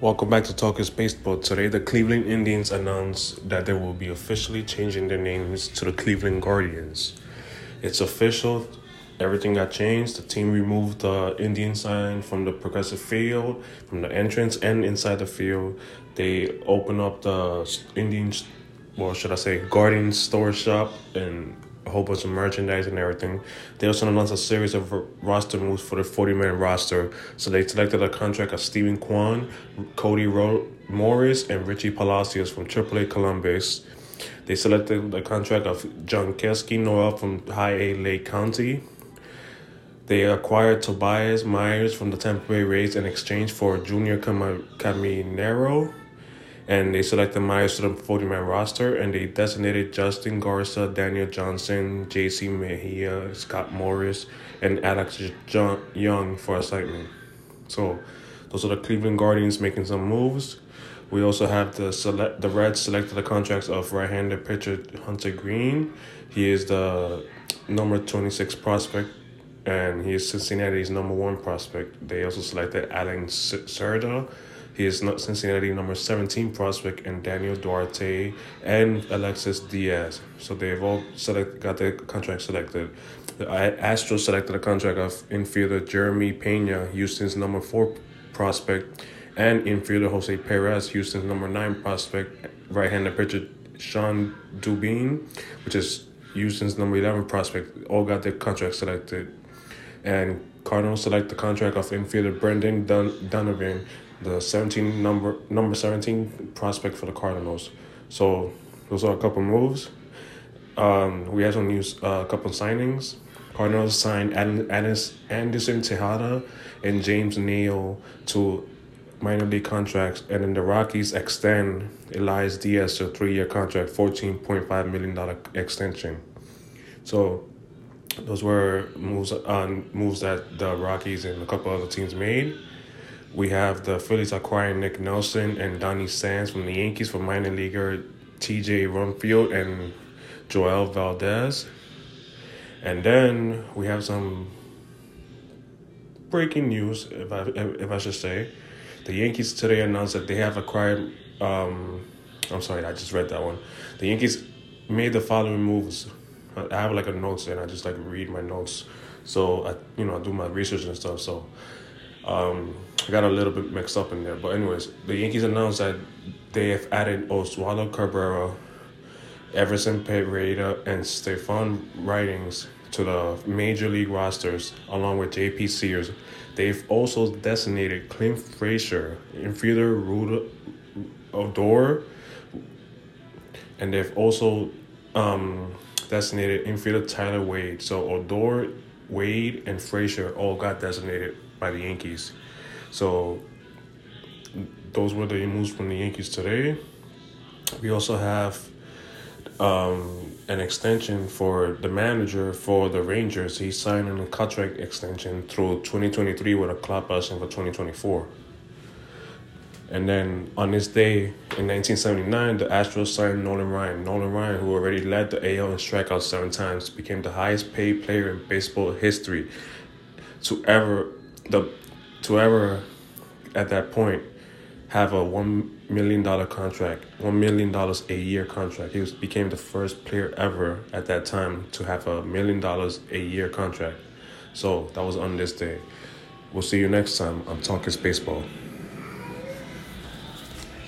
Welcome back to Talk Is Baseball. Today, the Cleveland Indians announced that they will be officially changing their names to the Cleveland Guardians. It's official. Everything got changed. The team removed the Indian sign from the Progressive Field, from the entrance and inside the field. They opened up the Indians, well, should I say, Guardians store shop and a whole bunch of merchandise and everything. They also announced a series of roster moves for the 40-man roster. So they selected a contract of Stephen Kwan, Cody Morris, and Richie Palacios from AAA Columbus. They selected the contract of John Kesky Noel from High A Lake County. They acquired Tobias Myers from the Tampa Bay Rays in exchange for Junior Caminero. And they selected Myers to the 40-man roster, and they designated Justin Garza, Daniel Johnson, JC Mejia, Scott Morris, and Alex Young for assignment. So those are the Cleveland Guardians making some moves. We also have the Reds selected the contracts of right-handed pitcher Hunter Green. He is the number 26 prospect, and he is Cincinnati's number 1 prospect. They also selected Alan Serda. He is not Cincinnati number 17 prospect, and Daniel Duarte and Alexis Diaz. So they've all got their contract selected. The Astros selected a contract of infielder Jeremy Pena, Houston's number 4 prospect, and infielder Jose Perez, Houston's number 9 prospect, right-handed pitcher Sean Dubin, which is Houston's number 11 prospect. All got their contract selected. And Cardinals select the contract of infielder Brendan Donovan, the number 17 prospect for the Cardinals. So those are a couple moves. We had some news, a couple signings. Cardinals signed Anderson Tejada and James Neal to minor league contracts, and then the Rockies extend Elias Diaz to a 3-year contract, $14.5 million extension. So those were moves that the Rockies and a couple other teams made. We have the Phillies acquiring Nick Nelson and Donnie Sands from the Yankees for minor leaguer T.J. Rumfield and Joel Valdez. And then we have some breaking news, if I should say. The Yankees today announced that they have acquired... I'm sorry, I just read that one. The Yankees made the following moves. I have like a notes and I just like read my notes. So, I do my research and stuff. So... I got a little bit mixed up in there. But anyways, the Yankees announced that they have added Oswaldo Cabrera, Everson Pereira, and Stefan Writings to the major league rosters, along with J.P. Sears. They've also designated Clint Frazier, infielder Rudy Odor, and they've also designated infielder Tyler Wade. So Odor, Wade, and Frazier all got designated by the Yankees. So those were the moves from the Yankees today. We also have an extension for the manager for the Rangers. He signed a contract extension through 2023 with a club option for 2024. And then on this day in 1979, the Astros signed Nolan Ryan. Nolan Ryan, who already led the AL in strikeouts 7 times, became the highest paid player in baseball history to ever at that point have a $1 million contract, $1 million a year contract. He became the first player ever at that time to have a $1 million a year contract. So that was on this day. We'll see you next time on Talk Is Baseball.